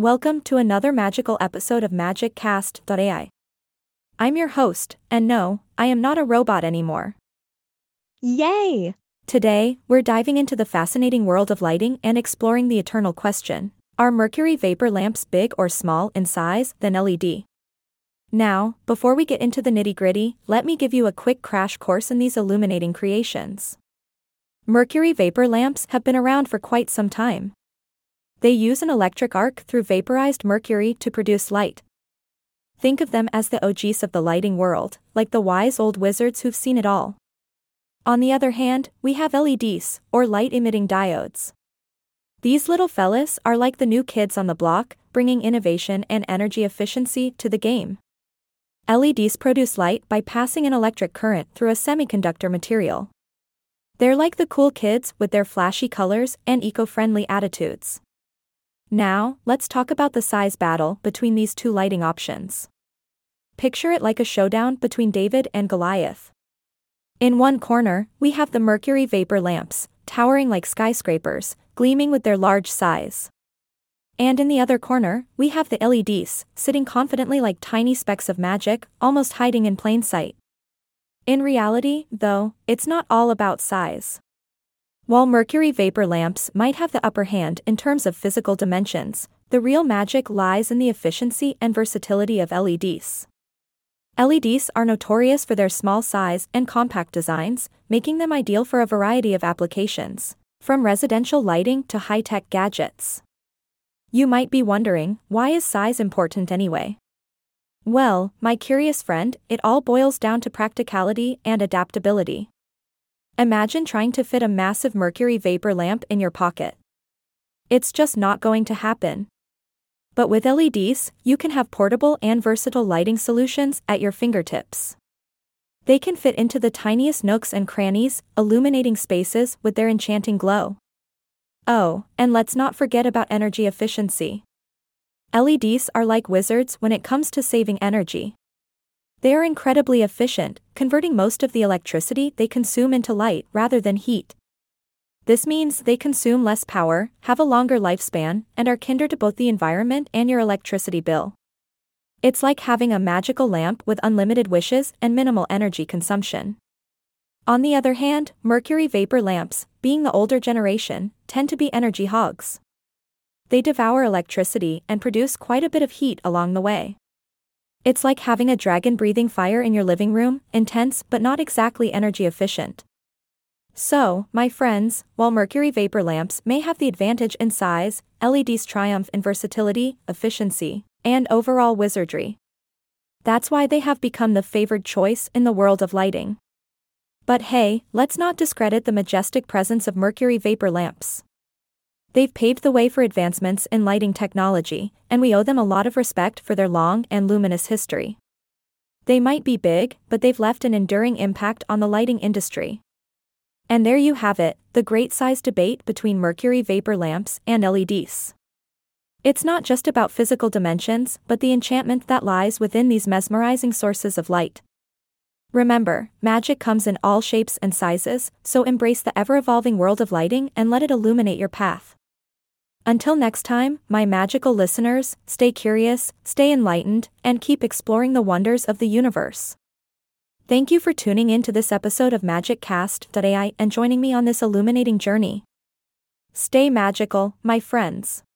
Welcome to another magical episode of MagicCast.ai. I'm your host, and no, I am not a robot anymore. Yay! Today, we're diving into the fascinating world of lighting and exploring the eternal question, are mercury vapor lamps big or small in size than LED? Now, before we get into the nitty-gritty, let me give you a quick crash course in these illuminating creations. Mercury vapor lamps have been around for quite some time. They use an electric arc through vaporized mercury to produce light. Think of them as the OGs of the lighting world, like the wise old wizards who've seen it all. On the other hand, we have LEDs, or light-emitting diodes. These little fellas are like the new kids on the block, bringing innovation and energy efficiency to the game. LEDs produce light by passing an electric current through a semiconductor material. They're like the cool kids with their flashy colors and eco-friendly attitudes. Now, let's talk about the size battle between these two lighting options. Picture it like a showdown between David and Goliath. In one corner, we have the mercury vapor lamps, towering like skyscrapers, gleaming with their large size. And in the other corner, we have the LEDs, sitting confidently like tiny specks of magic, almost hiding in plain sight. In reality, though, it's not all about size. While mercury vapor lamps might have the upper hand in terms of physical dimensions, the real magic lies in the efficiency and versatility of LEDs. LEDs are notorious for their small size and compact designs, making them ideal for a variety of applications, from residential lighting to high-tech gadgets. You might be wondering, why is size important anyway? Well, my curious friend, it all boils down to practicality and adaptability. Imagine trying to fit a massive mercury vapor lamp in your pocket. It's just not going to happen. But with LEDs, you can have portable and versatile lighting solutions at your fingertips. They can fit into the tiniest nooks and crannies, illuminating spaces with their enchanting glow. Oh, and let's not forget about energy efficiency. LEDs are like wizards when it comes to saving energy. They are incredibly efficient, converting most of the electricity they consume into light rather than heat. This means they consume less power, have a longer lifespan, and are kinder to both the environment and your electricity bill. It's like having a magical lamp with unlimited wishes and minimal energy consumption. On the other hand, mercury vapor lamps, being the older generation, tend to be energy hogs. They devour electricity and produce quite a bit of heat along the way. It's like having a dragon breathing fire in your living room, intense but not exactly energy efficient. So, my friends, while mercury vapor lamps may have the advantage in size, LEDs triumph in versatility, efficiency, and overall wizardry. That's why they have become the favored choice in the world of lighting. But hey, let's not discredit the majestic presence of mercury vapor lamps. They've paved the way for advancements in lighting technology, and we owe them a lot of respect for their long and luminous history. They might be big, but they've left an enduring impact on the lighting industry. And there you have it, the great size debate between mercury vapor lamps and LEDs. It's not just about physical dimensions, but the enchantment that lies within these mesmerizing sources of light. Remember, magic comes in all shapes and sizes, so embrace the ever-evolving world of lighting and let it illuminate your path. Until next time, my magical listeners, stay curious, stay enlightened, and keep exploring the wonders of the universe. Thank you for tuning in to this episode of MagicCast.ai and joining me on this illuminating journey. Stay magical, my friends.